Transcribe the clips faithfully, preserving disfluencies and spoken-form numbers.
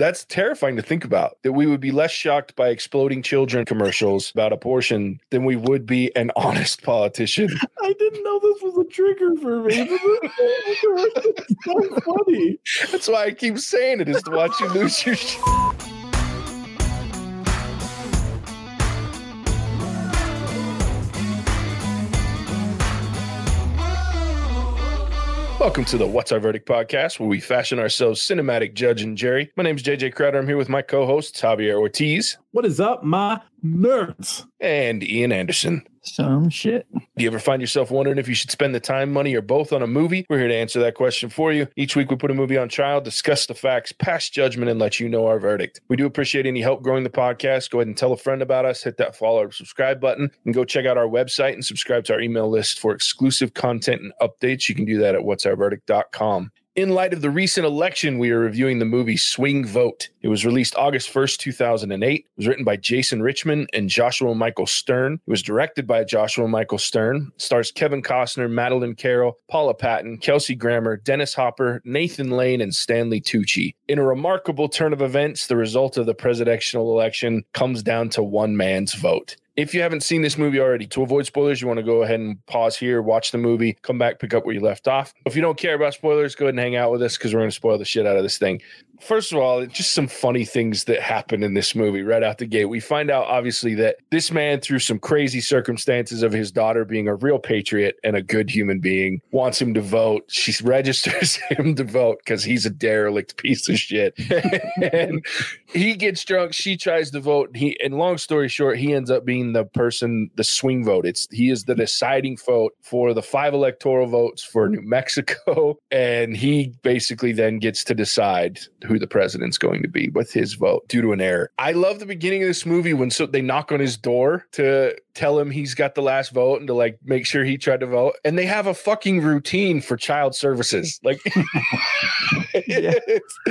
That's terrifying to think about, that we would be less shocked by exploding children commercials about abortion than we would be an honest politician. I didn't know this was a trigger for me. It's so funny. That's why I keep saying it, is to watch you lose your shit. Welcome to the What's Our Verdict podcast, where we fashion ourselves cinematic judge and jury. My name is J J Crowder. I'm here with my co-hosts, Javier Ortiz. What is up, my nerds? And Ian Anderson. Some shit. Do you ever find yourself wondering if you should spend the time, money, or both on a movie? We're here to answer that question for you. Each week we put a movie on trial, discuss the facts, pass judgment, and let you know our verdict. We do appreciate any help growing the podcast. Go ahead and tell a friend about us. Hit that follow or subscribe button, and go check out our website and subscribe to our email list for exclusive content and updates. You can do that at what's our verdict dot com. In light of the recent election, we are reviewing the movie Swing Vote. It was released August first, two thousand eight. It was written by Jason Richman and Joshua Michael Stern. It was directed by Joshua Michael Stern. It stars Kevin Costner, Madeline Carroll, Paula Patton, Kelsey Grammer, Dennis Hopper, Nathan Lane, and Stanley Tucci. In a remarkable turn of events, the result of the presidential election comes down to one man's vote. If you haven't seen this movie already, to avoid spoilers, you want to go ahead and pause here, watch the movie, come back, pick up where you left off. If you don't care about spoilers, go ahead and hang out with us because we're going to spoil the shit out of this thing. First of all, just some funny things that happen in this movie right out the gate. We find out, obviously, that this man, through some crazy circumstances of his daughter being a real patriot and a good human being, wants him to vote. She registers him to vote because he's a derelict piece of shit. And he gets drunk. She tries to vote. And, he, and long story short, he ends up being the person, the swing vote. It's he is the deciding vote for the five electoral votes for New Mexico. And he basically then gets to decide who the president's going to be with his vote due to an error. I love the beginning of this movie when so they knock on his door to tell him he's got the last vote and to like make sure he tried to vote. And they have a fucking routine for child services. Like, yeah.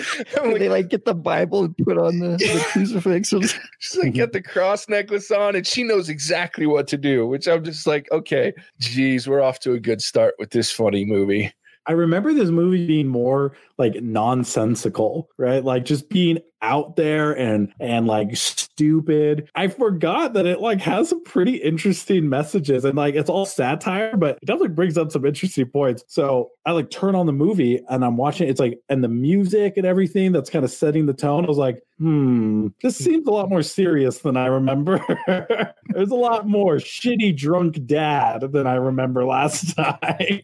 like they like get the Bible and put on the, the crucifix. She's like, get the cross necklace on, and she knows exactly what to do, which I'm just like, okay, geez, we're off to a good start with this funny movie. I remember this movie being more like nonsensical, right? Like just being out there and and like stupid. I forgot that it like has some pretty interesting messages, and like it's all satire, but it definitely brings up some interesting points. So I like turn on the movie and I'm watching it. It's like, and the music and everything that's kind of setting the tone. I was like, hmm, this seems a lot more serious than I remember. There's a lot more shitty drunk dad than I remember last time.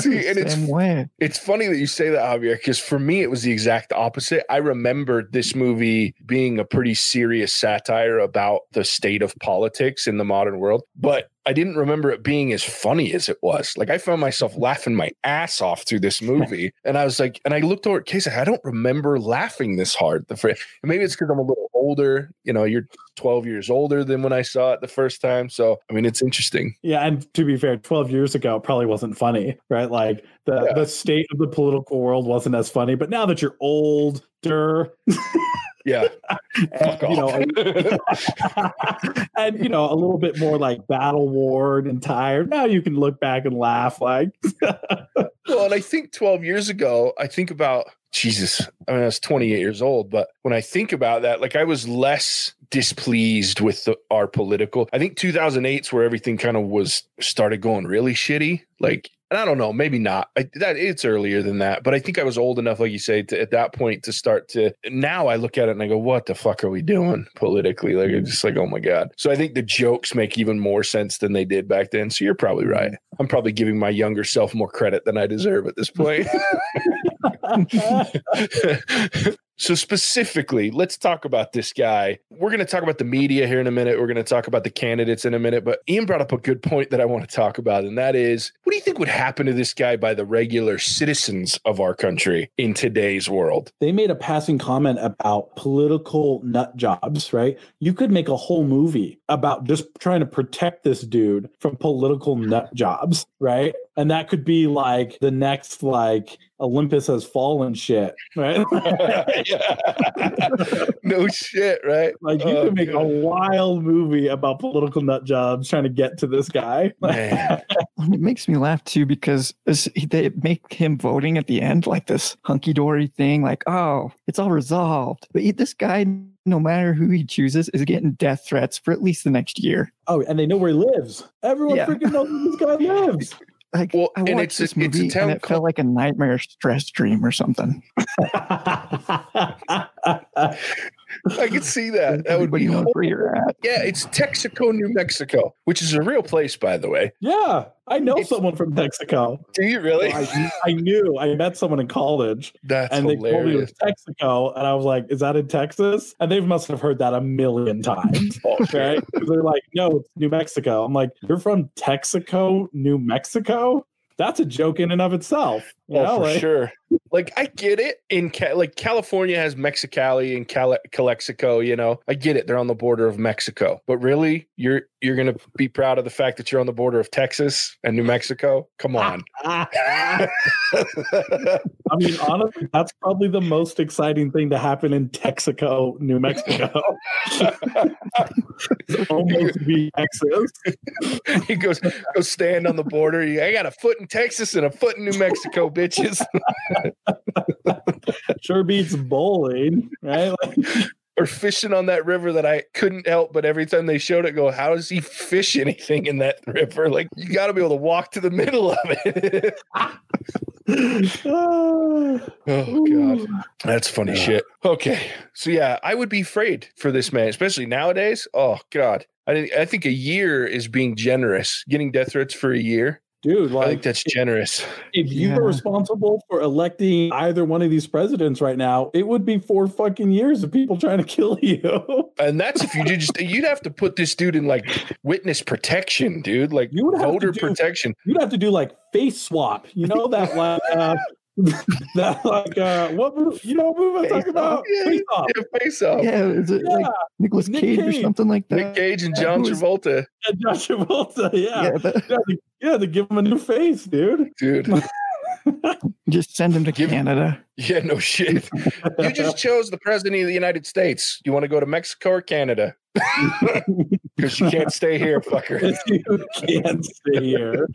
See, and it's way. It's funny that you say that, Javier, because for me it was the exact opposite. I remembered this movie being a pretty serious satire about the state of politics in the modern world, but I didn't remember it being as funny as it was. Like I found myself laughing my ass off through this movie, and I was like, and I looked over at Casey, I don't remember laughing this hard. The first, maybe it's because I'm a little older. You know, you're twelve years older than when I saw it the first time. So I mean, it's interesting. Yeah, and to be fair, twelve years ago it probably wasn't funny, right? Like the yeah. the state of the political world wasn't as funny. But now that you're older. Yeah. And, you know, and, and, you know, a little bit more like battle worn and tired. Now you can look back and laugh like. Well, and I think twelve years ago, I think about Jesus, I mean, I was twenty-eight years old, but when I think about that, like I was less displeased with the, our political. I think two thousand eight is where everything kind of was started going really shitty. Like, and I don't know, maybe not. I, that it's earlier than that, but I think I was old enough, like you say, to, at that point to start to. Now I look at it and I go, "What the fuck are we doing politically?" Like it's just like, "Oh my god!" So I think the jokes make even more sense than they did back then. So you're probably right. I'm probably giving my younger self more credit than I deserve at this point. So specifically, let's talk about this guy. We're going to talk about the media here in a minute. We're going to talk about the candidates in a minute. But Ian brought up a good point that I want to talk about. And that is, what do you think would happen to this guy by the regular citizens of our country in today's world? They made a passing comment about political nut jobs, right? You could make a whole movie about just trying to protect this dude from political nut jobs, right? And that could be like the next, like, Olympus Has Fallen shit, right? No shit, right? Like, you oh, could make God. a wild movie about political nut jobs trying to get to this guy. Man. It makes me laugh too, because they make him voting at the end like this hunky-dory thing, like, oh, it's all resolved. But this guy, no matter who he chooses, is getting death threats for at least the next year. Oh, and they know where he lives. Everyone yeah. freaking knows where this guy lives. Like, well, I and it's this a, movie it's a and it called... felt like a nightmare stress dream or something. I could see that. That would be know where you're at. Yeah, it's Texaco, New Mexico, which is a real place, by the way. Yeah, I know it's... someone from Texaco. Do you really? I, I knew. I met someone in college. That's and hilarious. And they told me it was Texaco, and I was like, is that in Texas? And they must have heard that a million times, right? Because they're like, no, it's New Mexico. I'm like, you're from Texaco, New Mexico? That's a joke in and of itself. Oh, know, for like. sure. Like, I get it. In Ca- like California has Mexicali and Cal- Calexico, you know. I get it. They're on the border of Mexico. But really, you're you're going to be proud of the fact that you're on the border of Texas and New Mexico? Come on. I mean, honestly, that's probably the most exciting thing to happen in Texaco, New Mexico. It's almost be Texas. He goes, go stand on the border. I got a foot in Texas and a foot in New Mexico, bitches. Sure beats bowling, right? Like, or fishing on that river that I couldn't help, but every time they showed it, go, how does he fish anything in that river? Like, you got to be able to walk to the middle of it. Oh, God. That's funny yeah. shit. Okay. So, yeah, I would be afraid for this man, especially nowadays. Oh, God. I, didn't, I think a year is being generous. Getting death threats for a year. Dude, like, I think that's generous. If, if you yeah. were responsible for electing either one of these presidents right now, it would be four fucking years of people trying to kill you. And that's if you did just, you'd have to put this dude in like witness protection, dude, like you would have voter do, protection. You'd have to do like face swap, you know, that like, uh, that like, uh, what move, you know, what move I'm face talking off. about? Yeah, face off. Yeah, face off. Yeah, is it yeah. like Nicolas Nick Cage, Cage or something like that? Nick Cage and John yeah, Travolta. Yeah, John Travolta, yeah. Yeah, that- yeah the, Yeah, they give him a new face, dude. Dude. Just send him to give Canada. Him. Yeah, no shit. You just chose the president of the United States. You want to go to Mexico or Canada? Because you can't stay here, fucker. You can't stay here.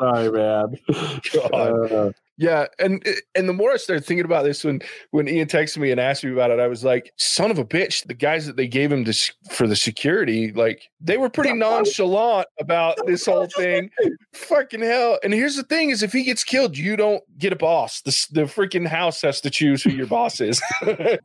Sorry, man. God. Uh, yeah, and and the more I started thinking about this, when when Ian texted me and asked me about it, I was like, son of a bitch, the guys that they gave him to, for the security, like, they were pretty nonchalant about this whole thing. Fucking hell. And here's the thing is, if he gets killed, you don't get a boss. The, the freaking house has to choose who your boss is.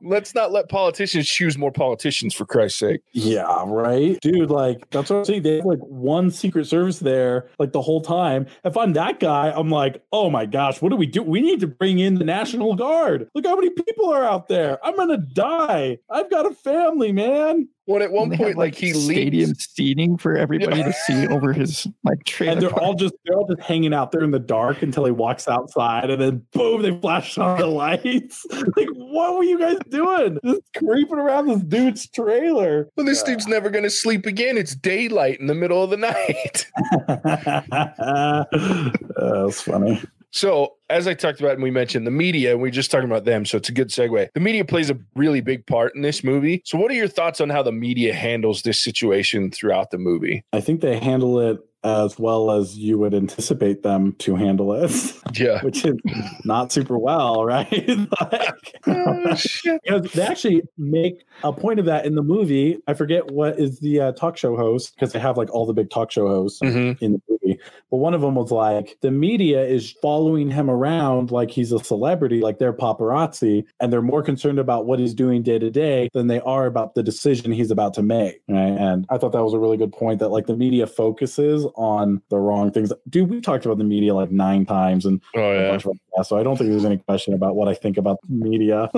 Let's not let politicians choose more politicians, for Christ's sake. Yeah, right? Dude, like, that's what I'm saying. They have, like, one Secret Service there, like, the whole time. If I'm that guy, I'm like, oh, my gosh, what do we We do. We need to bring in the National Guard. Look how many people are out there. I'm gonna die. I've got a family, man. When at one point, have, like, like he stadium leaves. seating for everybody yeah. to see over his like trailer. And they're park. all just they're all just hanging out there in the dark until he walks outside, and then boom, they flash on the lights. Like, what were you guys doing? Just creeping around this dude's trailer. Well, this yeah. dude's never gonna sleep again. It's daylight in the middle of the night. uh, that's funny. So, as I talked about and we mentioned the media, we we're just talking about them, so it's a good segue. The media plays a really big part in this movie. So what are your thoughts on how the media handles this situation throughout the movie? I think they handle it as well as you would anticipate them to handle it. Yeah. Which is not super well, right? Like, oh, shit. They actually make a point of that in the movie. I forget what is the uh, talk show host, because they have like all the big talk show hosts mm-hmm. in the movie. But one of them was like, the media is following him around like he's a celebrity, like they're paparazzi, and they're more concerned about what he's doing day to day than they are about the decision he's about to make. Right? And I thought that was a really good point that like the media focuses on the wrong things. Dude, we talked about the media like nine times and oh, yeah. a bunch of yeah, so I don't think there's any question about what I think about media.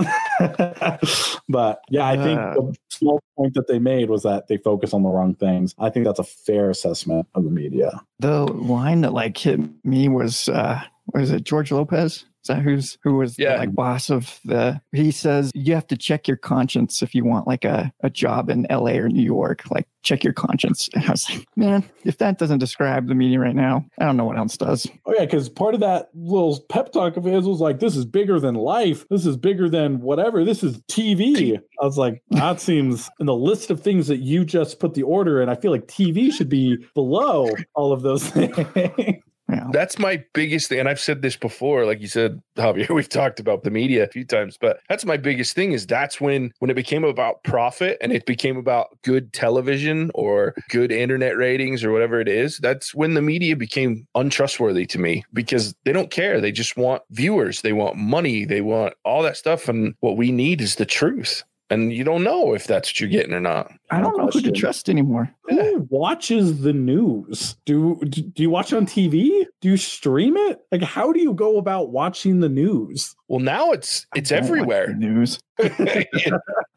But yeah, I think the small point that they made was that they focus on the wrong things. I think that's a fair assessment of the media. The line that like hit me was, uh, was it George Lopez? Is that who's who was yeah. the, like boss of the? He says you have to check your conscience if you want like a, a job in L A or New York. Like check your conscience. And I was like, man, if that doesn't describe the meeting right now, I don't know what else does. Oh yeah, because part of that little pep talk of his was like, this is bigger than life. This is bigger than whatever. This is T V. I was like, that seems in the list of things that you just put the order, and I feel like T V should be below all of those things. Yeah. That's my biggest thing. And I've said this before, like you said, Javier, we've talked about the media a few times, but that's my biggest thing is that's when, when it became about profit and it became about good television or good internet ratings or whatever it is. That's when the media became untrustworthy to me because they don't care. They just want viewers. They want money. They want all that stuff. And what we need is the truth. And you don't know if that's what you're getting or not. I don't know who to trust anymore. Who watches the news? Do do you watch on T V? Do you stream it? Like, how do you go about watching the news? Well, now it's it's everywhere. News.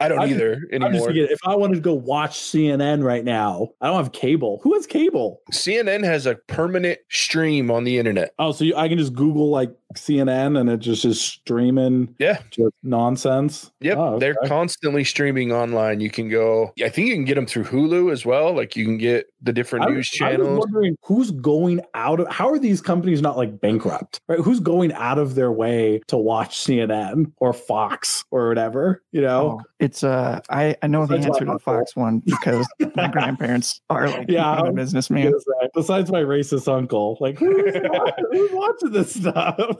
I don't I, either anymore. Just, if I wanted to go watch C N N right now, I don't have cable. Who has cable? C N N has a permanent stream on the internet. Oh, so you, I can just Google like C N N and it just is streaming. Yeah, just nonsense. Yep, oh, okay. They're constantly streaming online. You can go. I think you can get them through Hulu as well. Like you can get the different I, news channels. I was wondering who's going out of. How are these companies not like bankrupt? Right? Who's going out of their way to watch? Watch C N N or Fox or whatever, you know. Oh, it's uh, I, I know Besides the answer to the Fox one because my grandparents are like yeah, a businessman. Right. Besides my racist uncle, like who's watching, who's watching this stuff?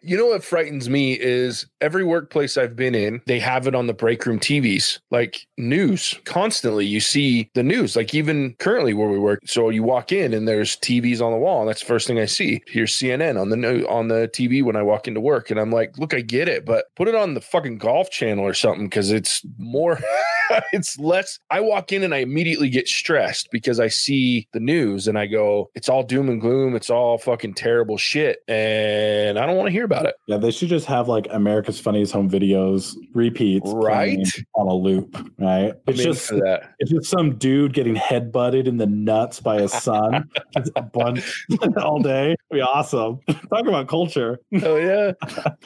You know what frightens me is every workplace I've been in, they have it on the break room T Vs, like news constantly. You see the news, like even currently where we work. So you walk in and there's T Vs on the wall, and that's the first thing I see. Here's C N N on the on the T V when I walk into work. And I'm like, look, I get it, but put it on the fucking golf channel or something because it's more, it's less. I walk in and I immediately get stressed because I see the news and I go, it's all doom and gloom. It's all fucking terrible shit. And I don't want to hear about it. Yeah, they should just have like America's Funniest Home Videos repeats. Right. On a loop. Right. It's just, that. it's just some dude getting headbutted in the nuts by his son a bunch all day. It'd be awesome. Talk about culture. Oh, yeah.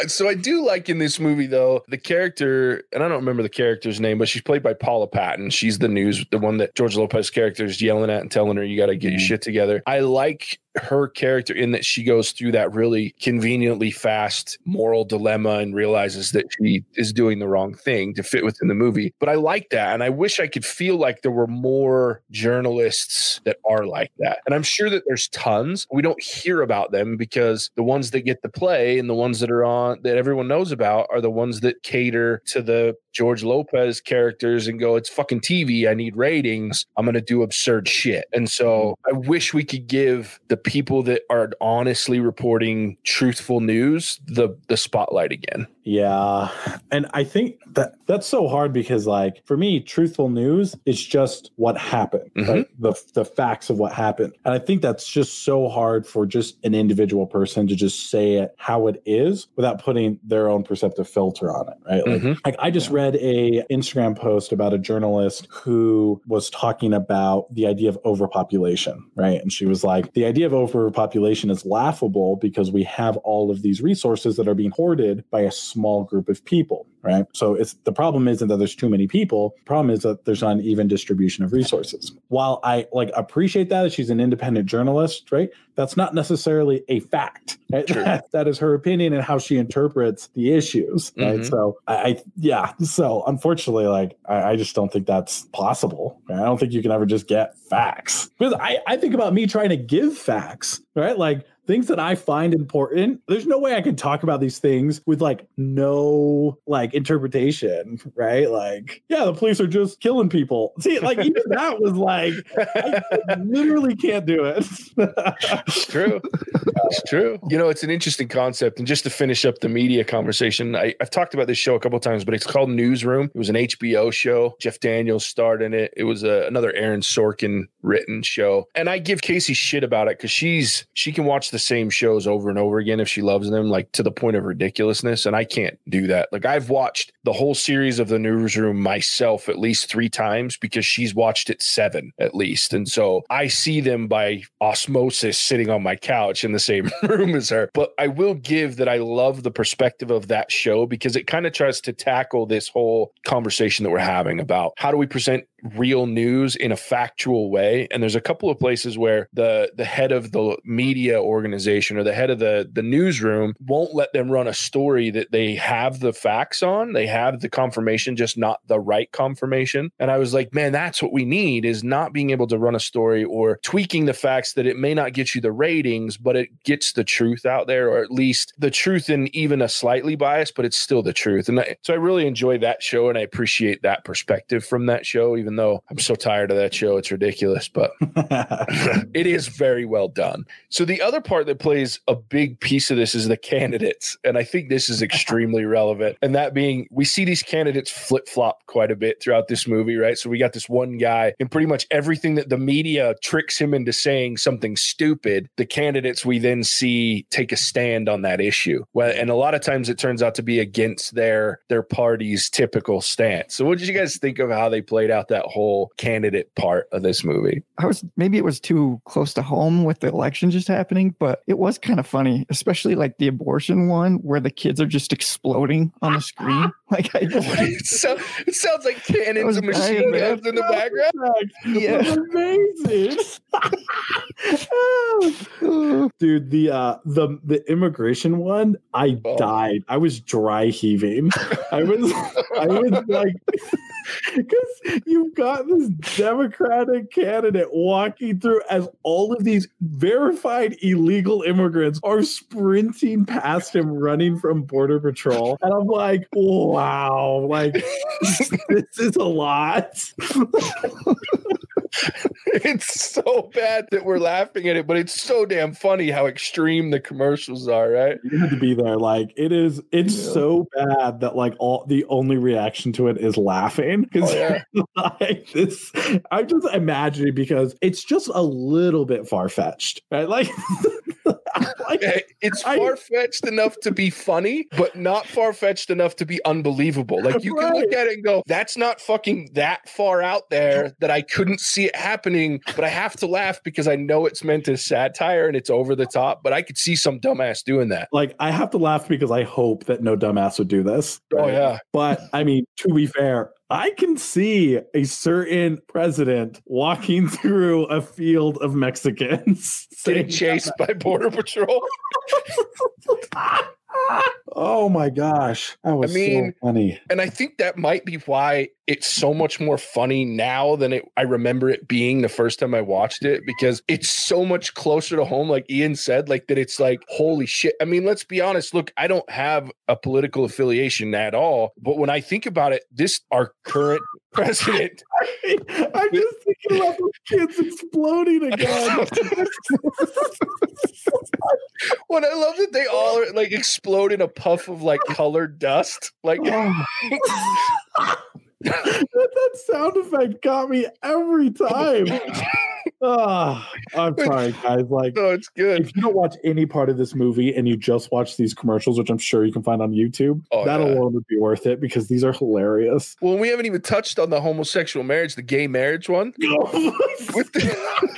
So I do like in this movie, though, the character, and I don't remember the character's name, but she's played by Paula Patton. She's the news, the one that George Lopez character is yelling at and telling her, you got to get your shit together. I like her character in that she goes through that really conveniently fast moral dilemma and realizes that she is doing the wrong thing to fit within the movie. But I like that. And I wish I could feel like there were more journalists that are like that. And I'm sure that there's tons. We don't hear about them because the ones that get the play and the ones that are on that everyone knows about are the ones that cater to the George Lopez characters and go, it's fucking T V. I need ratings. I'm going to do absurd shit. And so I wish we could give the people that are honestly reporting truthful news the, the spotlight again. Yeah. And I think that that's so hard because like for me, truthful news is just what happened, mm-hmm. right? The, the facts of what happened. And I think that's just so hard for just an individual person to just say it how it is without putting their own perceptive filter on it. Right. Like, mm-hmm. like I just yeah. read a Instagram post about a journalist who was talking about the idea of overpopulation, right? And she was like, the idea of overpopulation is laughable because we have all of these resources that are being hoarded by a small group of people, right? So it's the problem isn't that there's too many people. The problem is that there's an uneven distribution of resources. While I like appreciate that, that she's an independent journalist, right? That's not necessarily a fact. Right? That, that is her opinion and how she interprets the issues. Right? Mm-hmm. So I, I, yeah. So unfortunately, like, I, I just don't think that's possible. Right? I don't think you can ever just get facts. Because I, I think about me trying to give facts, right? Like, things that I find important, there's no way I could talk about these things with like no like interpretation, right? Like, yeah, the police are just killing people. See, like even that was like, I literally can't do it. It's true. It's true. You know, it's an interesting concept. And just to finish up the media conversation, I, I've talked about this show a couple of times, but it's called Newsroom. It was an H B O show. Jeff Daniels starred in it. It was a, another Aaron Sorkin written show. And I give Casey shit about it because she's she can watch the same shows over and over again if she loves them, like to the point of ridiculousness. And I can't do that. Like, I've watched the whole series of The Newsroom myself at least three times because she's watched it seven at least. And so I see them by osmosis sitting on my couch in the same room as her. But I will give that I love the perspective of that show because it kind of tries to tackle this whole conversation that we're having about how do we present real news in a factual way. And there's a couple of places where the the head of the media organization or the head of the the newsroom won't let them run a story that they have the facts on. They have the confirmation, just not the right confirmation. And I was like, man, that's what we need, is not being able to run a story or tweaking the facts that it may not get you the ratings, but it gets the truth out there, or at least the truth in even a slightly bias, but it's still the truth. And I, so I really enjoy that show, and I appreciate that perspective from that show, even though I'm so tired of that show. It's ridiculous, but it is very well done. So the other part that plays a big piece of this is the candidates. And I think this is extremely relevant. And that being, we see these candidates flip-flop quite a bit throughout this movie, right? So we got this one guy, and pretty much everything that the media tricks him into saying something stupid, the candidates we then see take a stand on that issue. Well, and a lot of times it turns out to be against their, their party's typical stance. So what did you guys think of how they played out that whole candidate part of this movie? I was, maybe it was too close to home with the election just happening, but it was kind of funny, especially like the abortion one where the kids are just exploding on the screen. Like, I just, it, so, it sounds like cannons and machine guns in the background. Yeah, amazing. Oh, dude, the uh, the the immigration one, I oh. died. I was dry heaving. I was, I was like. Because you've got this Democratic candidate walking through as all of these verified illegal immigrants are sprinting past him, running from Border Patrol. And I'm like, wow, like, this is a lot. It's so bad that we're laughing at it, but it's so damn funny how extreme the commercials are, right? You had to be there. Like, it is, it's yeah. so bad that like all the only reaction to it is laughing. Oh, yeah. Like this, I'm just imagining, because it's just a little bit far fetched, right? Like, like it's far fetched enough to be funny, but not far fetched enough to be unbelievable. Like, you right. can look at it and go, that's not fucking that far out there that I couldn't see it happening, but I have to laugh because I know it's meant as satire and it's over the top, but I could see some dumbass doing that. Like, I have to laugh because I hope that no dumbass would do this. Right? Oh, yeah. But I mean, to be fair, I can see a certain president walking through a field of Mexicans getting chased by Border Patrol. Oh my gosh. That was I mean, so funny. And I think that might be why it's so much more funny now than it I remember it being the first time I watched it, because it's so much closer to home, like Ian said, like that it's like, holy shit. I mean, let's be honest. Look, I don't have a political affiliation at all, but when I think about it, this our current president. I, I'm just thinking about those kids exploding again. When I love that they all are like explode in a puff of like colored dust, like. Oh. that, that sound effect got me every time. Oh, I'm sorry, guys. Like, no, it's good. If you don't watch any part of this movie and you just watch these commercials, which I'm sure you can find on YouTube, oh, that yeah. alone would be worth it because these are hilarious. Well, we haven't even touched on the homosexual marriage, the gay marriage one. With the-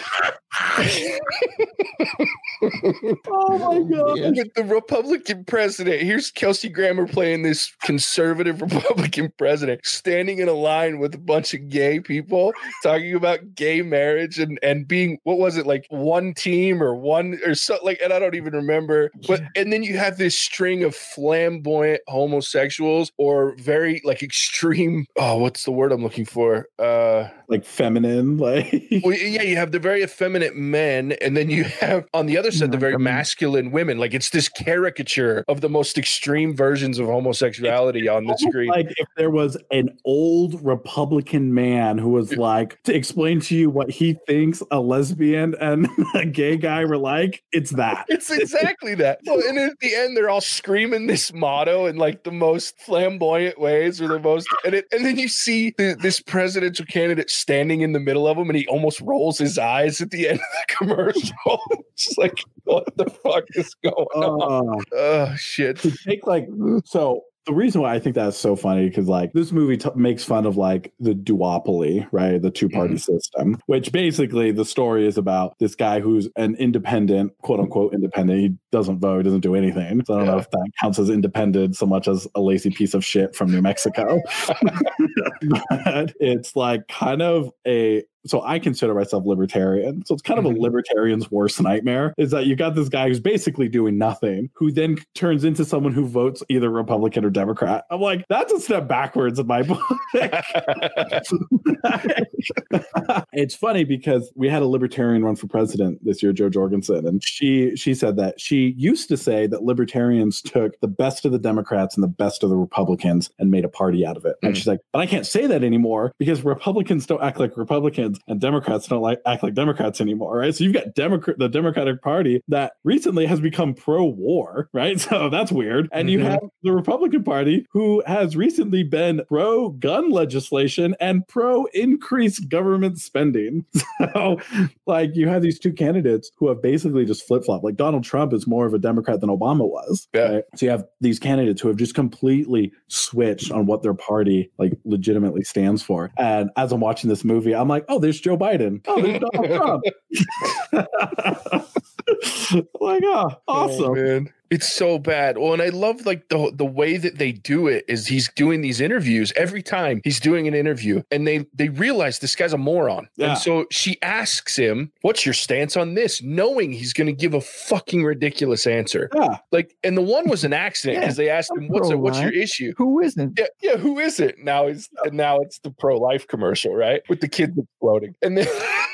oh my god, yeah. With the Republican president, here's Kelsey Grammer playing this conservative Republican president standing in a line with a bunch of gay people talking about gay marriage and and being, what was it, like one team or one or something, like, and I don't even remember, but yeah. And then you have this string of flamboyant homosexuals or very like extreme, oh what's the word I'm looking for, uh like feminine, like well, yeah you have the very effeminate men, and then you have on the other side the very masculine women. Like, it's this caricature of the most extreme versions of homosexuality it's on the screen. Like if there was an old Republican man who was like, to explain to you what he thinks a lesbian and a gay guy were like, it's that. It's exactly that. Well, and at the end, they're all screaming this motto in like the most flamboyant ways, or the most, and, it, and then you see the, this presidential candidate standing in the middle of them, and he almost rolls his eyes at the end. end of the commercial. Just like, what the fuck is going uh, on? Oh, shit. Take like, so the reason why I think that's so funny, because like this movie t- makes fun of like the duopoly, right? The two-party mm-hmm. system, which basically the story is about this guy who's an independent, quote unquote independent. He doesn't vote, doesn't do anything. So I don't yeah. know if that counts as independent so much as a lazy piece of shit from New Mexico. But it's like kind of a... So I consider myself libertarian. So it's kind of a libertarian's worst nightmare is that you got this guy who's basically doing nothing, who then turns into someone who votes either Republican or Democrat. I'm like, that's a step backwards in my book. It's funny because we had a libertarian run for president this year, Joe Jorgensen. And she, she said that she used to say that libertarians took the best of the Democrats and the best of the Republicans and made a party out of it. And mm-hmm. she's like, but I can't say that anymore because Republicans don't act like Republicans. And Democrats don't like act like Democrats anymore, right? So you've got Democrat, the Democratic Party that recently has become pro-war, right? So that's weird. And mm-hmm. you have the Republican Party who has recently been pro-gun legislation and pro-increased government spending. So like you have these two candidates who have basically just flip-flopped. Like Donald Trump is more of a Democrat than Obama was. Yeah. Right? So you have these candidates who have just completely switched on what their party like legitimately stands for. And as I'm watching this movie, I'm like, oh, there's Joe Biden. Oh, there's Donald Trump. Like, oh, awesome. Oh, man. It's so bad. Well, and I love like the the way that they do it is he's doing these interviews every time he's doing an interview and they they realize this guy's a moron. Yeah. And so she asks him, what's your stance on this? Knowing he's going to give a fucking ridiculous answer. Yeah. Like, and the one was an accident because yeah. they asked him, what's, a, what's your issue? Who isn't? Yeah, yeah, who is it? Now it's, and now it's the pro-life commercial, right? With the kids exploding. And then...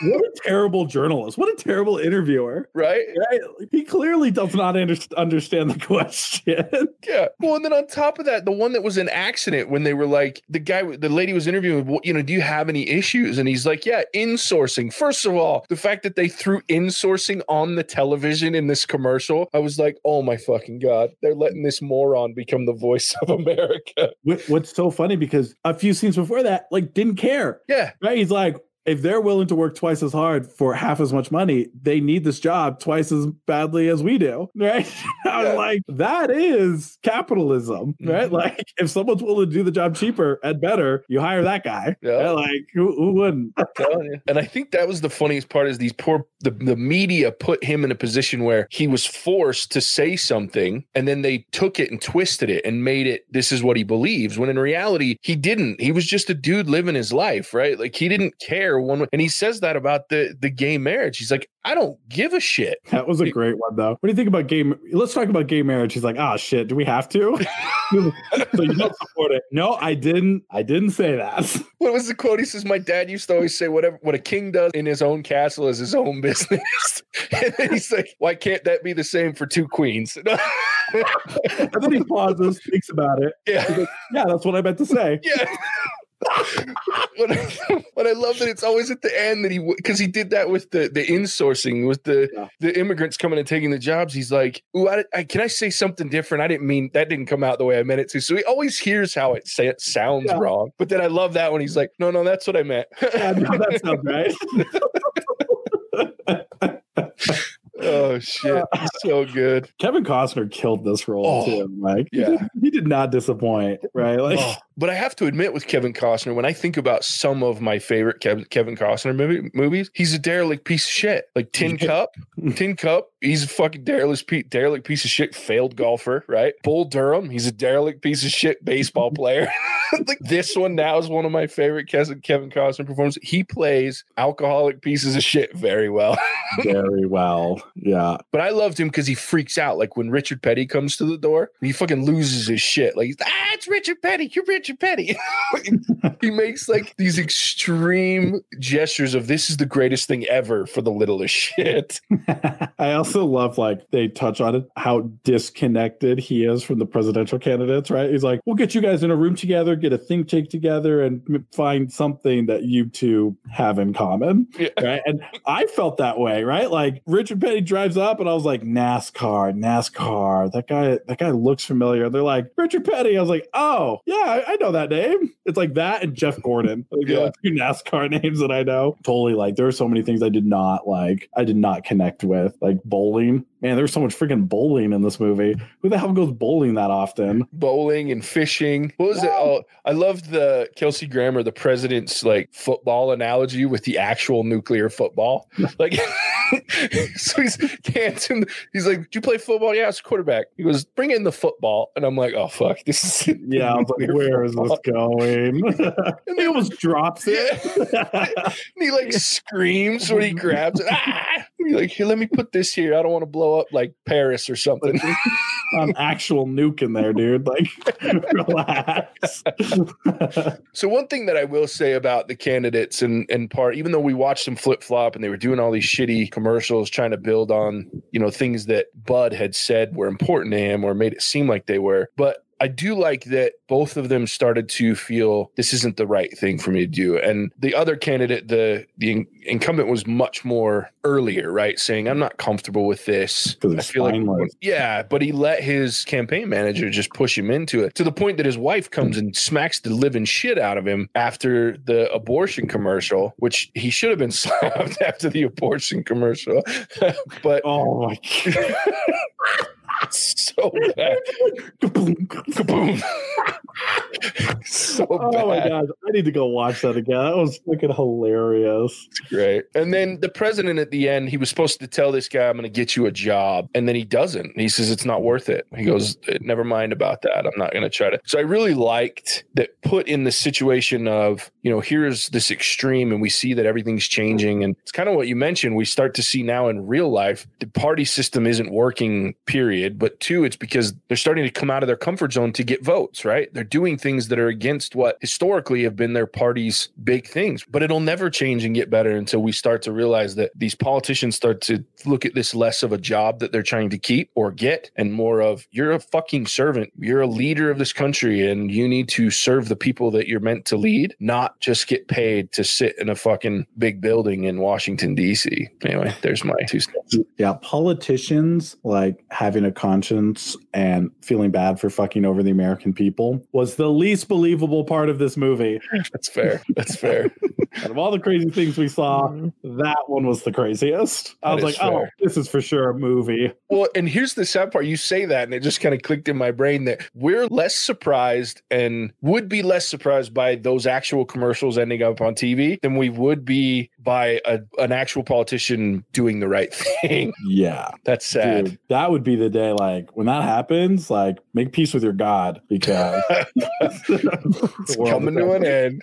What a terrible journalist. What a terrible interviewer. Right? Right? He clearly does not under- understand the question. Yeah. Well, and then on top of that, the one that was an accident when they were like, the guy, the lady was interviewing, you know, do you have any issues? And he's like, yeah, insourcing. First of all, the fact that they threw insourcing on the television in this commercial, I was like, oh my fucking God, they're letting this moron become the voice of America. What's so funny because a few scenes before that, like didn't care. Yeah. Right? He's like, if they're willing to work twice as hard for half as much money, they need this job twice as badly as we do, right? I was yeah. like, that is capitalism, right? Mm-hmm. Like, if someone's willing to do the job cheaper and better, you hire that guy. Yeah. Right? Like, who, who wouldn't? And I think that was the funniest part is these poor, the, the media put him in a position where he was forced to say something, and then they took it and twisted it and made it, this is what he believes, when in reality, he didn't. He was just a dude living his life, right? Like, he didn't care. One, and he says that about the the gay marriage. He's like, I don't give a shit. That was a great one, though. What do you think about gay? Let's talk about gay marriage. He's like, ah, oh, shit. Do we have to? So you don't support it? No, I didn't. I didn't say that. What was the quote? He says, "My dad used to always say, whatever what a king does in his own castle is his own business." And then he's like, "Why can't that be the same for two queens?" And then he pauses, thinks about it. Yeah, goes, yeah, that's what I meant to say. Yeah. But I, but I love that it's always at the end that he, because he did that with the the insourcing with the yeah. the immigrants coming and taking the jobs. He's like, "Ooh, I, I, can I say something different? I didn't mean that. Didn't come out the way I meant it to." So he always hears how it, say, it sounds yeah. wrong. But then I love that when he's like, "No, no, that's what I meant." Yeah, no, that's not right. Oh shit! So good. Kevin Costner killed this role oh, too. Like, yeah, he did, he did not disappoint, right? Like, oh. But I have to admit, with Kevin Costner, when I think about some of my favorite Kevin, Kevin Costner movie, movies, he's a derelict piece of shit. Like Tin Cup, Tin Cup. He's a fucking derelict, pe- derelict piece of shit, failed golfer, right? Bull Durham. He's a derelict piece of shit baseball player. Like this one now is one of my favorite Kevin Costner performances. He plays alcoholic pieces of shit very well. Very well. Yeah. But I loved him because he freaks out. Like when Richard Petty comes to the door, he fucking loses his shit. Like, ah, it's Richard Petty. You're Richard Petty. He makes like these extreme gestures of this is the greatest thing ever for the littlest shit. I also love like they touch on it, how disconnected he is from the presidential candidates, right? He's like, we'll get you guys in a room together, get a think tank together and find something that you two have in common. Yeah. Right. And I felt that way, right? Like Richard Petty drives up and I was like, NASCAR, NASCAR. That guy, that guy looks familiar. They're like, Richard Petty. I was like, oh yeah, I, I know that name. It's like that and Jeff Gordon. Like, yeah. Two NASCAR names that I know. Totally. Like, there are so many things I did not like. I did not connect with, like bowling. Man, there's so much freaking bowling in this movie. Who the hell goes bowling that often? Bowling and fishing. What was yeah. it? Oh, I loved the Kelsey Grammer, the president's like football analogy with the actual nuclear football. Like, so he's dancing. He's like, "Do you play football?" "Yeah, it's quarterback." He goes, "Bring in the football," and I'm like, "Oh fuck, this is yeah." I was like, "Where football. is this going?" And he almost drops it. Yeah. And he like screams when he grabs it. Ah! He's like, "Here, let me put this here. I don't want to blow up like Paris or something." An actual nuke in there, dude. Like, relax. So one thing that I will say about the candidates, and and part, even though we watched them flip flop and they were doing all these shitty commercials trying to build on, you know, things that Bud had said were important to him or made it seem like they were, but I do like that both of them started to feel this isn't the right thing for me to do. And the other candidate, the the incumbent, was much more earlier, right? Saying, "I'm not comfortable with this." I feel like, yeah, but he let his campaign manager just push him into it to the point that his wife comes and smacks the living shit out of him after the abortion commercial, which he should have been slapped after the abortion commercial. But oh my God. So bad. Kaboom. Kaboom. So oh bad. My God. I need to go watch that again. That was freaking hilarious. It's great. And then the president at the end, he was supposed to tell this guy, "I'm going to get you a job." And then he doesn't. He says, "It's not worth it." He goes, "Never mind about that. I'm not going to try to." So I really liked that, put in the situation of, you know, here's this extreme and we see that everything's changing. And it's kind of what you mentioned. We start to see now in real life, the party system isn't working, period. But two, it's because they're starting to come out of their comfort zone to get votes, right? They're doing things that are against what historically have been their party's big things, but it'll never change and get better until we start to realize that these politicians start to look at this less of a job that they're trying to keep or get, and more of, you're a fucking servant. You're a leader of this country and you need to serve the people that you're meant to lead, not just get paid to sit in a fucking big building in Washington, D C. Anyway, there's my two cents. Yeah. Politicians like having a conscience and feeling bad for fucking over the American people was the least believable part of this movie. That's fair. That's fair. Out of all the crazy things we saw, that one was the craziest. I that was like, fair. Oh, this is for sure a movie. Well, and here's the sad part. You say that and it just kind of clicked in my brain that we're less surprised and would be less surprised by those actual commercials ending up on T V than we would be by a, an actual politician doing the right thing. Yeah. That's sad. Dude, that would be the day, like, when that happens, like, make peace with your God, because it's coming to an end.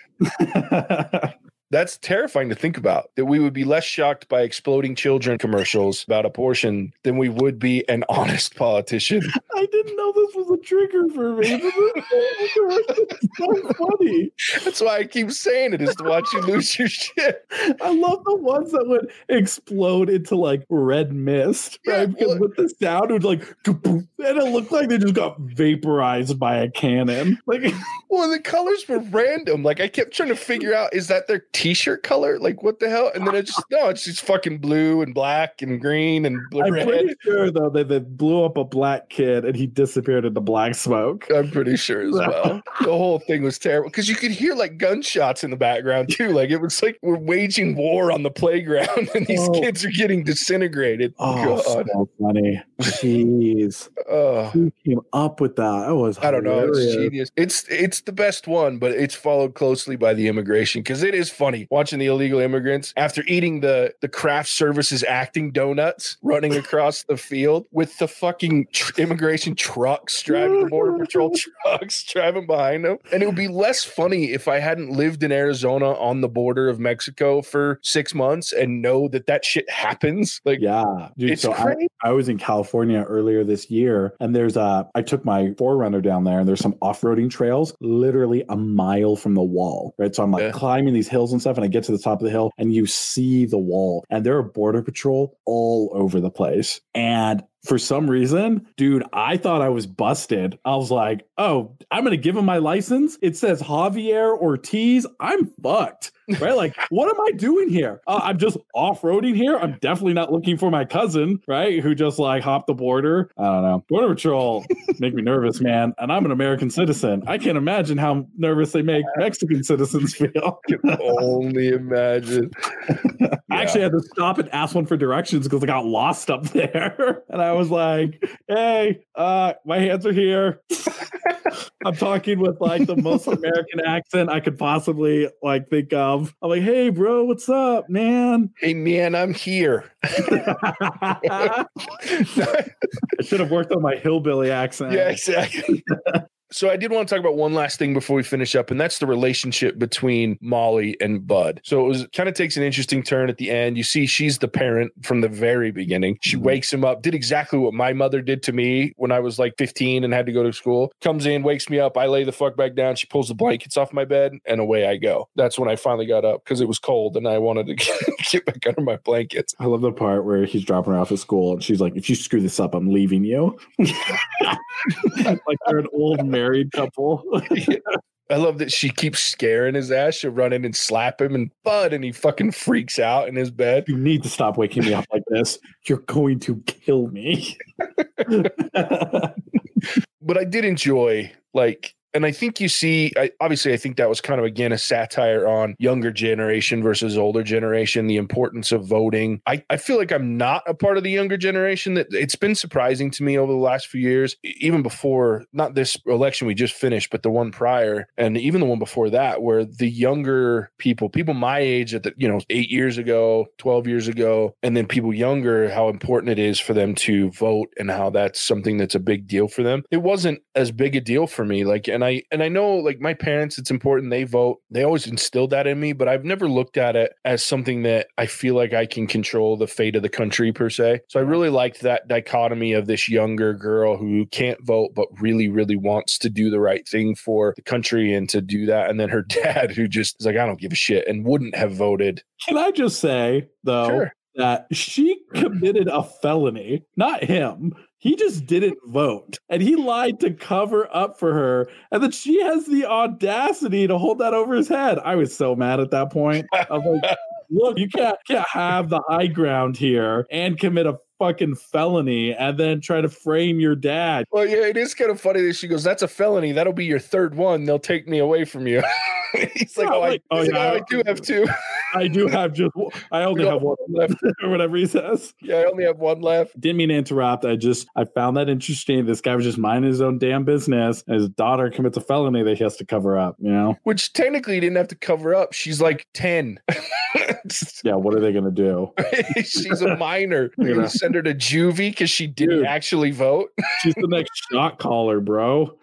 That's terrifying to think about, that we would be less shocked by exploding children commercials about abortion than we would be an honest politician. I didn't know this was a trigger for me. It's so funny. That's why I keep saying it, is to watch you lose your shit. I love the ones that would explode into like red mist, right? Yeah, because well, with the sound, it would like, and it looked like they just got vaporized by a cannon. Like, well, the colors were random. Like, I kept trying to figure out, is that their t-shirt color, like what the hell? And then it's just no, it's just fucking blue and black and green and blue. I'm red. Pretty sure though that they blew up a black kid and he disappeared into black smoke. I'm pretty sure as well. The whole thing was terrible because you could hear like gunshots in the background too. Like, it was like we're waging war on the playground and these oh. kids are getting disintegrated. Oh, God. So funny. Jeez. Oh. Who came up with that? That was I don't hilarious. know. It's genius. It's it's the best one, but it's followed closely by the immigration, because it is funny watching the illegal immigrants after eating the the craft services acting donuts running across the field with the fucking tr- immigration trucks driving, the border patrol trucks driving behind them. And it would be less funny if I hadn't lived in Arizona on the border of Mexico for six months and know that that shit happens. Like, yeah, dude, it's so crazy. I, I was in California earlier this year, and there's a I took my four runner down there, and there's some off-roading trails literally a mile from the wall, right? So I'm like yeah. climbing these hills and stuff, and I get to the top of the hill and you see the wall, and there are border patrol all over the place. And for some reason, dude, I thought I was busted. I was like, oh, I'm going to give him my license. It says Javier Ortiz. I'm fucked. right? Like, what am I doing here? Uh, I'm just off-roading here. I'm definitely not looking for my cousin, right? Who just like hopped the border. I don't know. Border Patrol make me nervous, man. And I'm an American citizen. I can't imagine how nervous they make Mexican citizens feel. I can only imagine. Yeah. I actually had to stop and ask one for directions because I got lost up there. And I was like, hey, uh, my hands are here. I'm talking with like the most American accent I could possibly like think of. I'm like, hey, bro, what's up, man? Hey, man, I'm here. I should have worked on my hillbilly accent. Yeah, exactly. So I did want to talk about one last thing before we finish up, and that's the relationship between Molly and Bud. So it was kind of takes an interesting turn at the end. You see she's the parent from the very beginning. She wakes him up, did exactly what my mother did to me when I was like fifteen and had to go to school. Comes in, wakes me up. I lay the fuck back down. She pulls the blankets off my bed, and away I go. That's when I finally got up because it was cold, and I wanted to get back under my blankets. I love the part where he's dropping her off at school, and she's like, if you screw this up, I'm leaving you. Like they're an old man. Married couple. Yeah. I love that she keeps scaring his ass. She'll run in and slap him and Bud, and he fucking freaks out in his bed. You need to stop waking me up like this. You're going to kill me. But I did enjoy, like, and I think you see, I, obviously, I think that was kind of, again, a satire on younger generation versus older generation, the importance of voting. I, I feel like I'm not a part of the younger generation. That it's been surprising to me over the last few years, even before, not this election we just finished, but the one prior, and even the one before that, where the younger people, people my age, at the, you know, eight years ago, twelve years ago, and then people younger, how important it is for them to vote and how that's something that's a big deal for them. It wasn't as big a deal for me. Like, And I and I know, like, my parents, it's important they vote. They always instilled that in me, but I've never looked at it as something that I feel like I can control the fate of the country per se. So I really liked that dichotomy of this younger girl who can't vote, but really, really wants to do the right thing for the country and to do that. And then her dad, who just is like, I don't give a shit, and wouldn't have voted. Can I just say, though, sure, that she committed a felony, not him. He just didn't vote, and he lied to cover up for her. And then she has the audacity to hold that over his head. I was so mad at that point. I was like, look, you can't, can't have the high ground here and commit a fucking felony and then try to frame your dad. Well, yeah, it is kind of funny that she goes, that's a felony. That'll be your third one. They'll take me away from you. He's yeah, like, oh, like, I, oh, yeah, no, I, I do have two. I do have just, I only have one left, or whatever he says. Yeah, I only have one left. Didn't mean to interrupt. I just, I found that interesting. This guy was just minding his own damn business, and his daughter commits a felony that he has to cover up, you know? Which technically he didn't have to cover up. She's like ten. Yeah, what are they going to do? She's a minor. They're going to send her to juvie because she didn't Dude, actually vote. She's the next shot caller, bro.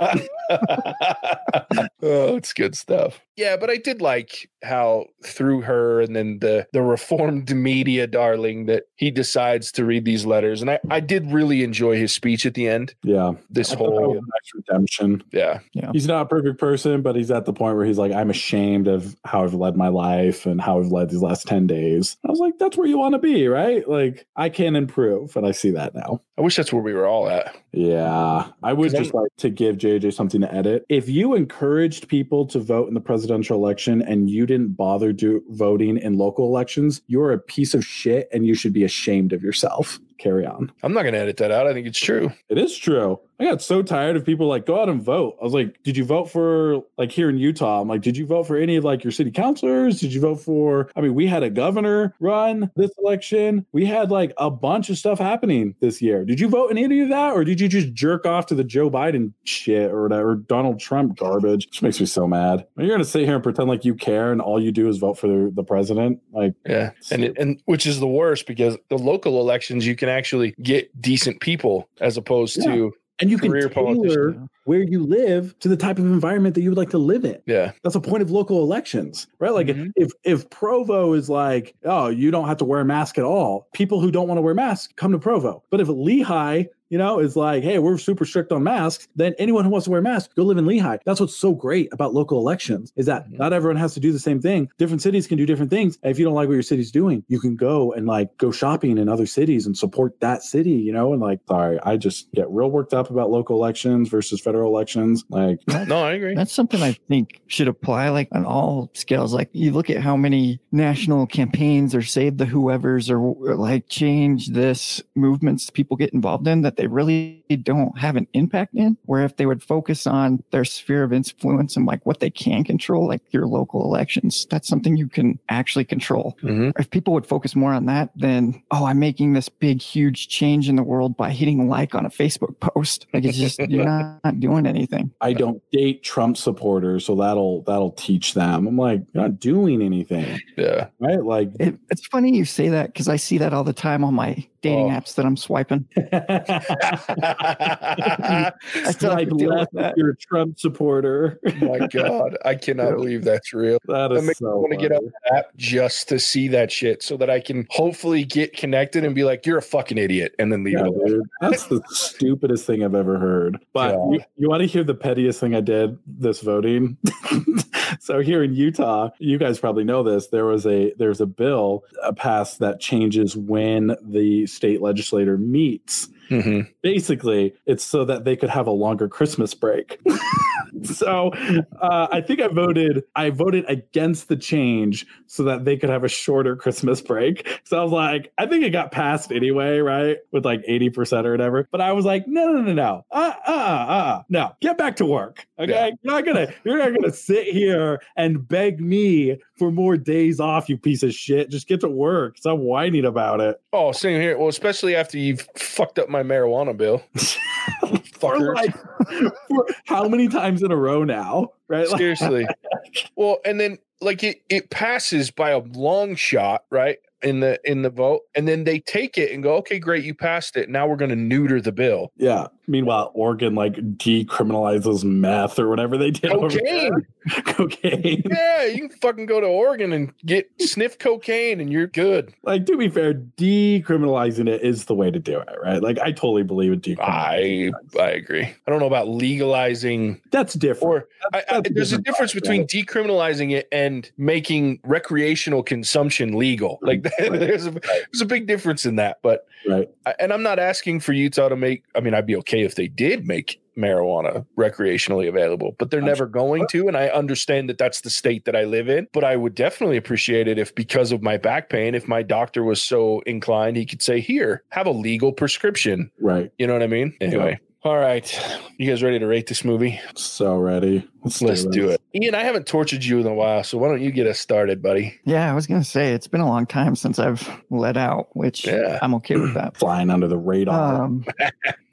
Oh, it's good stuff. Yeah, but I did like how through her and then the the reformed media darling that he decides to read these letters. And I, I did really enjoy his speech at the end. Yeah. This I whole redemption. Yeah. yeah. He's not a perfect person, but he's at the point where he's like, I'm ashamed of how I've led my life and how I've led these last ten days. I was like, that's where you want to be, right? Like, I can improve. And I see that now. I wish that's where we were all at. Yeah. I would just I, like to give J J something to edit. If you encouraged people to vote in the presidential presidential election and you didn't bother do voting in local elections, you're a piece of shit and you should be ashamed of yourself. Carry on. I'm not going to edit that out. I think it's true. It is true. I got so tired of people like, go out and vote. I was like, did you vote for, like, here in Utah? I'm like, did you vote for any of, like, your city councilors? Did you vote for, I mean, we had a governor run this election. We had, like, a bunch of stuff happening this year. Did you vote in any of that? Or did you just jerk off to the Joe Biden shit or whatever, Donald Trump garbage? Which makes me so mad. You're going to sit here and pretend like you care and all you do is vote for the, the president. Like, yeah. And, it, and which is the worst, because the local elections, you can actually get decent people as opposed yeah. to And you can tailor politician. where you live to the type of environment that you would like to live in. Yeah. That's a point of local elections, right? Like, mm-hmm. if if Provo is like, oh, you don't have to wear a mask at all, people who don't want to wear masks come to Provo. But if Lehigh you know, is like, hey, we're super strict on masks. Then anyone who wants to wear masks, go live in Lehigh. That's what's so great about local elections is that not everyone has to do the same thing. Different cities can do different things. And if you don't like what your city's doing, you can go and like go shopping in other cities and support that city, you know, and like, sorry, I just get real worked up about local elections versus federal elections. Like, no, I agree. That's something I think should apply like on all scales. Like you look at how many national campaigns or save the whoever's or, or like change this movements people get involved in that they really don't have an impact in, where if they would focus on their sphere of influence and like what they can control, like your local elections, that's something you can actually control. Mm-hmm. If people would focus more on that, then, oh, I'm making this big, huge change in the world by hitting like on a Facebook post. Like it's just, you're not, not doing anything. I don't date Trump supporters, so that'll, that'll teach them. I'm like, you're not doing anything. Yeah. Right. Like it, it's funny you say that because I see that all the time on my dating oh. apps that I'm swiping. I still like left that. You're a Trump supporter. My God, I cannot believe that's real. That is that makes so me want to get on the app just to see that shit so that I can hopefully get connected and be like, you're a fucking idiot, and then leave yeah, it alone. Dude, that's the stupidest thing I've ever heard. But yeah. you, you want to hear the pettiest thing I did this voting? So here in Utah, you guys probably know this. There was a there's a bill passed that changes when the state legislature meets. Mm-hmm. Basically, it's so that they could have a longer Christmas break. So uh, I think I voted I voted against the change so that they could have a shorter Christmas break. So I was like, I think it got passed anyway, right? With like eighty percent or whatever. But I was like, no, no, no, no. Uh, uh, uh, no. Get back to work. Okay. Yeah. You're not gonna you're not gonna sit here and beg me for more days off, you piece of shit. Just get to work. Stop whining about it. Oh, same here. Well, especially after you've fucked up my marijuana bill. For like, for how many times in a row now? Right? Seriously. Well, and then like it, it passes by a long shot, right? in the in the vote, and then they take it and go, okay, great, you passed it, now we're going to neuter the bill. Yeah. Meanwhile, Oregon like decriminalizes meth or whatever they did. Cocaine. Cocaine. Yeah, you can fucking go to Oregon and get sniff cocaine and you're good. Like, to be fair, decriminalizing it is the way to do it, right? Like, I totally believe in decriminalizing. I I agree. I don't know about legalizing. That's different. Or that's, I, that's I, there's different a difference part, between right? decriminalizing it and making recreational consumption legal. Like, there's a there's a big difference in that, but right. I, and I'm not asking for Utah to make. I mean, I'd be okay if they did make marijuana recreationally available, but they're I'm never sure. going to. And I understand that that's the state that I live in, but I would definitely appreciate it if, because of my back pain, if my doctor was so inclined, he could say, "Here, have a legal prescription." Right. You know what I mean? Anyway. Yeah. All right. You guys ready to rate this movie? So ready. Let's, Let's do it. Ian, I haven't tortured you in a while, so why don't you get us started, buddy? Yeah, I was going to say, it's been a long time since I've let out, which yeah. I'm okay with that. Flying under the radar. Um,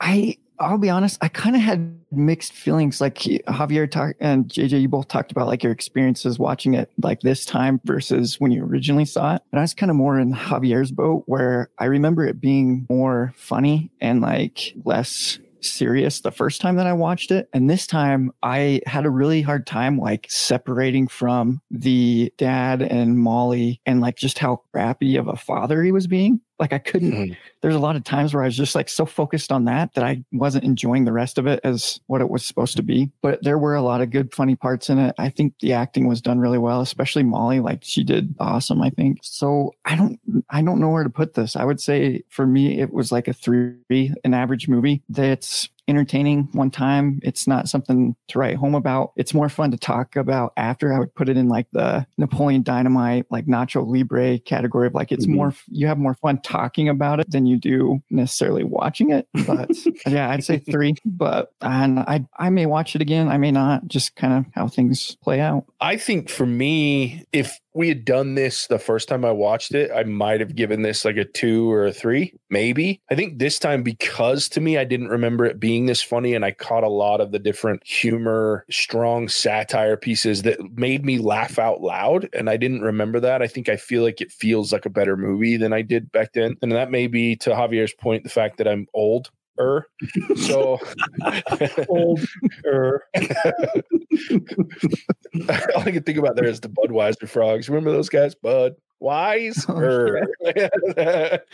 I... I'll be honest, I kind of had mixed feelings. Like Javier talk, and J J, you both talked about like your experiences watching it like this time versus when you originally saw it. And I was kind of more in Javier's boat, where I remember it being more funny and like less serious the first time that I watched it. And this time I had a really hard time like separating from the dad and Molly and like just how crappy of a father he was being. Like I couldn't, mm. there's a lot of times where I was just like so focused on that, that I wasn't enjoying the rest of it as what it was supposed to be. But there were a lot of good, funny parts in it. I think the acting was done really well, especially Molly. Like she did awesome, I think. So I don't, I don't know where to put this. I would say for me, it was like a three, an average movie that's entertaining one time. It's not something to write home about. It's more fun to talk about after. I would put it in like the Napoleon Dynamite, like Nacho Libre category of like, it's mm-hmm. more, you have more fun talking about it than you do necessarily watching it. But yeah, I'd say three, but and I, I may watch it again. I may not, just kind of how things play out. I think for me, if we had done this the first time I watched it, I might have given this like a two or a three, maybe. I think this time, because to me, I didn't remember it being this funny, and I caught a lot of the different humor, strong satire pieces that made me laugh out loud, and I didn't remember that. I think I feel like it feels like a better movie than I did back then. And that may be, to Javier's point, the fact that I'm old. Er, so old. Er. All I can think about there is the Budweiser frogs. Remember those guys? Bud, Wiser.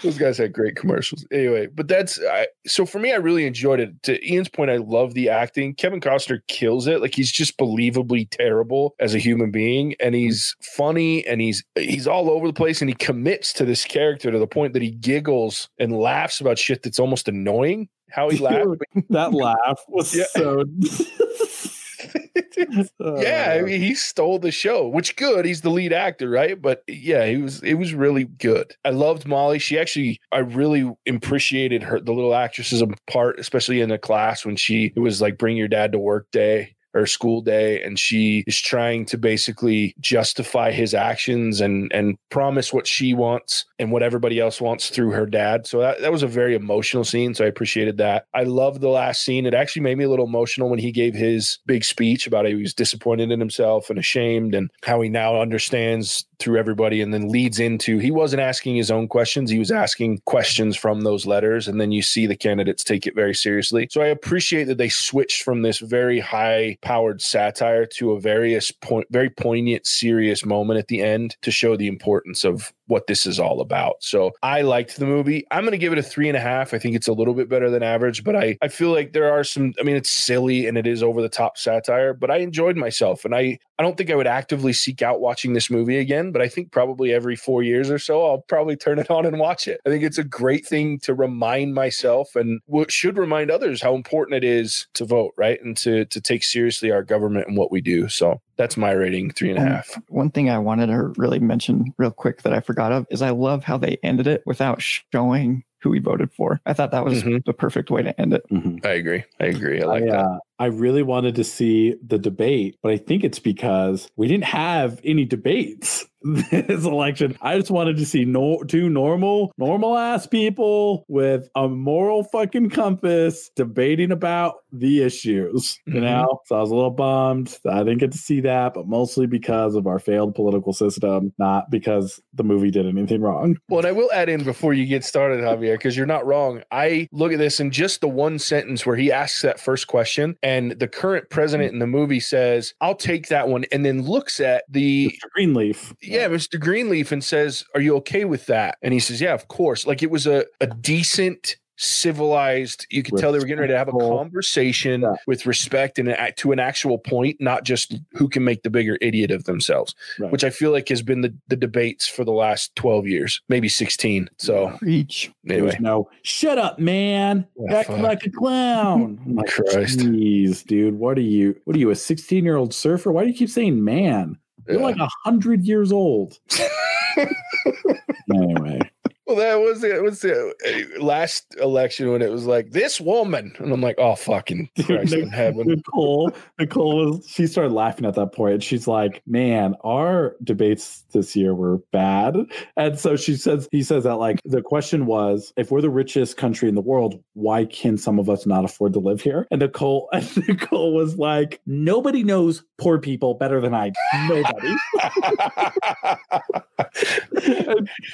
Those guys had great commercials. Anyway, but that's I, so for me, I really enjoyed it. To Ian's point, I love the acting. Kevin Costner kills it. Like, he's just believably terrible as a human being, and he's funny, and he's he's all over the place, and he commits to this character to the point that he giggles and laughs about shit that's almost annoying. How he laughed. That laugh was yeah. so. Yeah, I mean, he stole the show, which good. He's the lead actor, right? But yeah, he was. It was really good. I loved Molly. She actually, I really appreciated her, the little actress's part, especially in the class when she it was like bring your dad to work day. Or school day, and she is trying to basically justify his actions and and promise what she wants and what everybody else wants through her dad. So that, that was a very emotional scene, so I appreciated that. I loved the last scene. It actually made me a little emotional when he gave his big speech about how he was disappointed in himself and ashamed and how he now understands through everybody, and then leads into he wasn't asking his own questions. He was asking questions from those letters, and then you see the candidates take it very seriously. So I appreciate that they switched from this very high powered satire to a various point, very poignant, serious moment at the end to show the importance of what this is all about. So I liked the movie. I'm going to give it a three and a half. I think it's a little bit better than average, but I, I feel like there are some, I mean, it's silly and it is over the top satire, but I enjoyed myself. And I, I don't think I would actively seek out watching this movie again, but I think probably every four years or so, I'll probably turn it on and watch it. I think it's a great thing to remind myself and what should remind others how important it is to vote, right? And to, to take seriously our government and what we do. So that's my rating, three and a half. Um, one thing I wanted to really mention real quick that I forgot of is I love how they ended it without showing who we voted for. I thought that was mm-hmm. the perfect way to end it. Mm-hmm. I agree. I agree. I like I, that. Uh, I really wanted to see the debate, but I think it's because we didn't have any debates this election. I just wanted to see no, two normal, normal ass people with a moral fucking compass debating about the issues, you mm-hmm. know? So I was a little bummed that I didn't get to see that, but mostly because of our failed political system, not because the movie did anything wrong. Well, and I will add in before you get started, Javier, because you're not wrong. I look at this in just the one sentence where he asks that first question. And the current president in the movie says, I'll take that one, and then looks at the Mister Greenleaf. Yeah, Mister Greenleaf, and says, are you okay with that? And he says, yeah, of course. Like, it was a, a decent, civilized, you could tell they were getting ready to have a conversation yeah. with respect and to an actual point, not just who can make the bigger idiot of themselves, right. Which I feel like has been the, the debates for the last twelve years, maybe sixteen. So each anyway. No, shut up, man. Oh, act fuck. Like a clown. I'm like, Christ. Geez, dude, what are you? What are you, a sixteen year old surfer? Why do you keep saying man? You're yeah. like a hundred years old. Anyway. Well, that was it. Was the last election when it was like this woman, and I'm like, oh fucking Christ in heaven. Nicole, Nicole was. She started laughing at that point. She's like, man, our debates this year were bad, and so she says, he says that like the question was, if we're the richest country in the world, why can some of us not afford to live here? And Nicole, and Nicole was like, nobody knows poor people better than I. Nobody.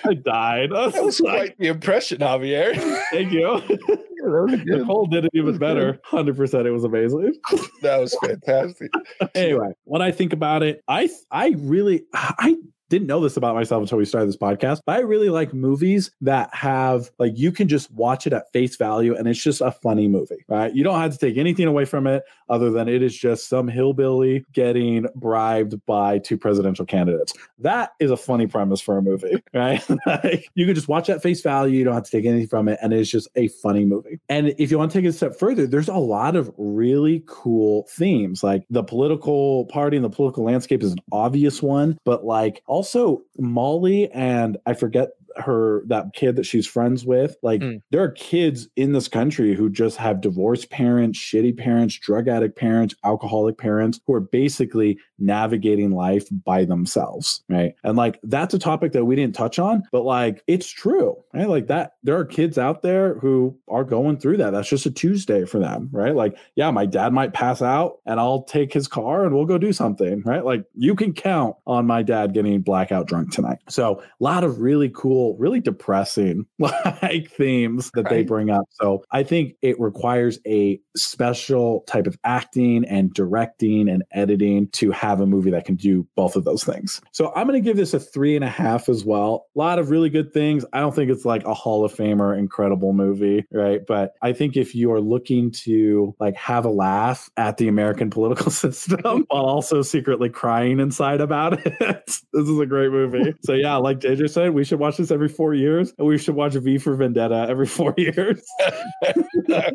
I died. That was quite the impression, Javier. Thank you. Yeah, Nicole did it even better. one hundred percent. It was amazing. That was fantastic. Anyway, when I think about it, I I really... I. didn't know this about myself until we started this podcast, but I really like movies that have like, you can just watch it at face value and it's just a funny movie, right? You don't have to take anything away from it other than it is just some hillbilly getting bribed by two presidential candidates. That is a funny premise for a movie, right? Like, you can just watch at face value. You don't have to take anything from it. And it's just a funny movie. And if you want to take it a step further, there's a lot of really cool themes. Like the political party and the political landscape is an obvious one, but like also, Molly and I forget her, that kid that she's friends with, like mm. there are kids in this country who just have divorced parents, shitty parents, drug addict parents, alcoholic parents who are basically navigating life by themselves, right? And like, that's a topic that we didn't touch on, but like, it's true, right? Like that, there are kids out there who are going through that. That's just a Tuesday for them, right? Like, yeah, my dad might pass out and I'll take his car and we'll go do something, right? Like you can count on my dad getting blackout drunk tonight. So a lot of really cool, really depressing like themes that right. they bring up. So I think it requires a special type of acting and directing and editing to have have a movie that can do both of those things. So I'm going to give this a three and a half as well. A lot of really good things. I don't think it's like a Hall of Famer, incredible movie, right? But I think if you are looking to like have a laugh at the American political system while also secretly crying inside about it, this is a great movie. So yeah, like J J said, we should watch this every four years and we should watch V for Vendetta every four years.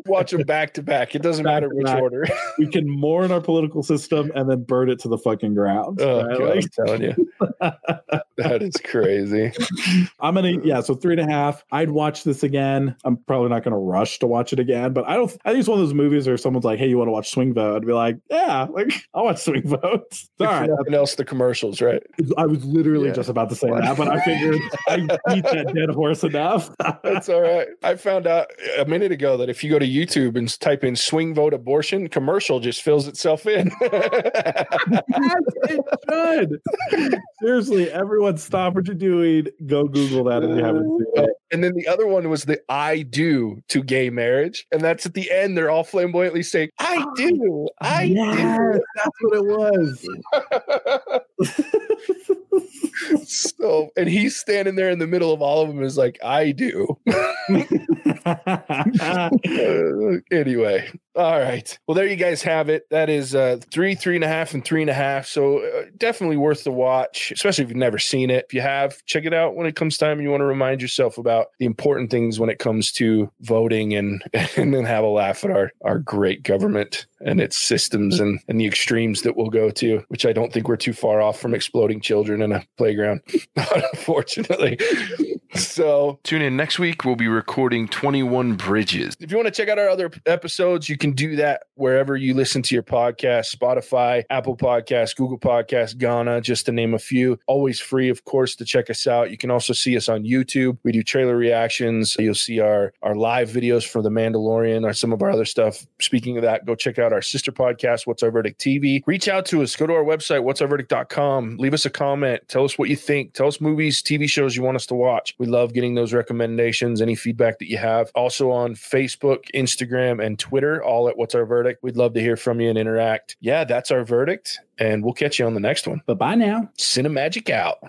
Watch them back to back. It doesn't back matter which back. Order. We can mourn our political system and then burn it to the fucking ground. Oh, right? God, like, I'm telling you. That is crazy. I'm going to, yeah, so three and a half. I'd watch this again. I'm probably not going to rush to watch it again, but I don't, I think it's one of those movies where someone's like, hey, you want to watch Swing Vote? I'd be like, yeah, like I'll watch Swing Vote. It's all right. Nothing else, the commercials, right? I was literally yeah. just about to say that, but I figured I beat that dead horse enough. That's all right. I found out a minute ago that if you go to YouTube and type in Swing Vote abortion, commercial just fills itself in. It should. Seriously, everyone stop what you're doing. Go Google that if you haven't seen it. And then the other one was the I do to gay marriage. And that's at the end. They're all flamboyantly saying, I do. I yes, do. That's what it was. So, and he's standing there in the middle of all of them is like, I do. Anyway. All right. Well, there you guys have it. That is uh, three, three and a half, and three and a half. So uh, definitely worth the watch, especially if you've never seen it. If you have, check it out when it comes time. You want to remind yourself about the important things when it comes to voting and and then have a laugh at our, our great government and its systems and, and the extremes that we'll go to, which I don't think we're too far off from exploding children in a playground, unfortunately. So tune in next week. We'll be recording twenty-one Bridges. If you want to check out our other episodes, you can do that wherever you listen to your podcast, Spotify, Apple Podcasts, Google Podcasts, Ghana, just to name a few. Always free, of course, to check us out. You can also see us on YouTube. We do trailer reactions. You'll see our, our live videos for The Mandalorian or some of our other stuff. Speaking of that, go check out our sister podcast, What's Our Verdict T V. Reach out to us. Go to our website, what's our verdict dot com. Leave us a comment. Tell us what you think. Tell us movies, T V shows you want us to watch. We love getting those recommendations, any feedback that you have. Also on Facebook, Instagram, and Twitter, all at What's Our Verdict. We'd love to hear from you and interact. Yeah, that's our verdict, and we'll catch you on the next one. Bye-bye now. Cinemagic out.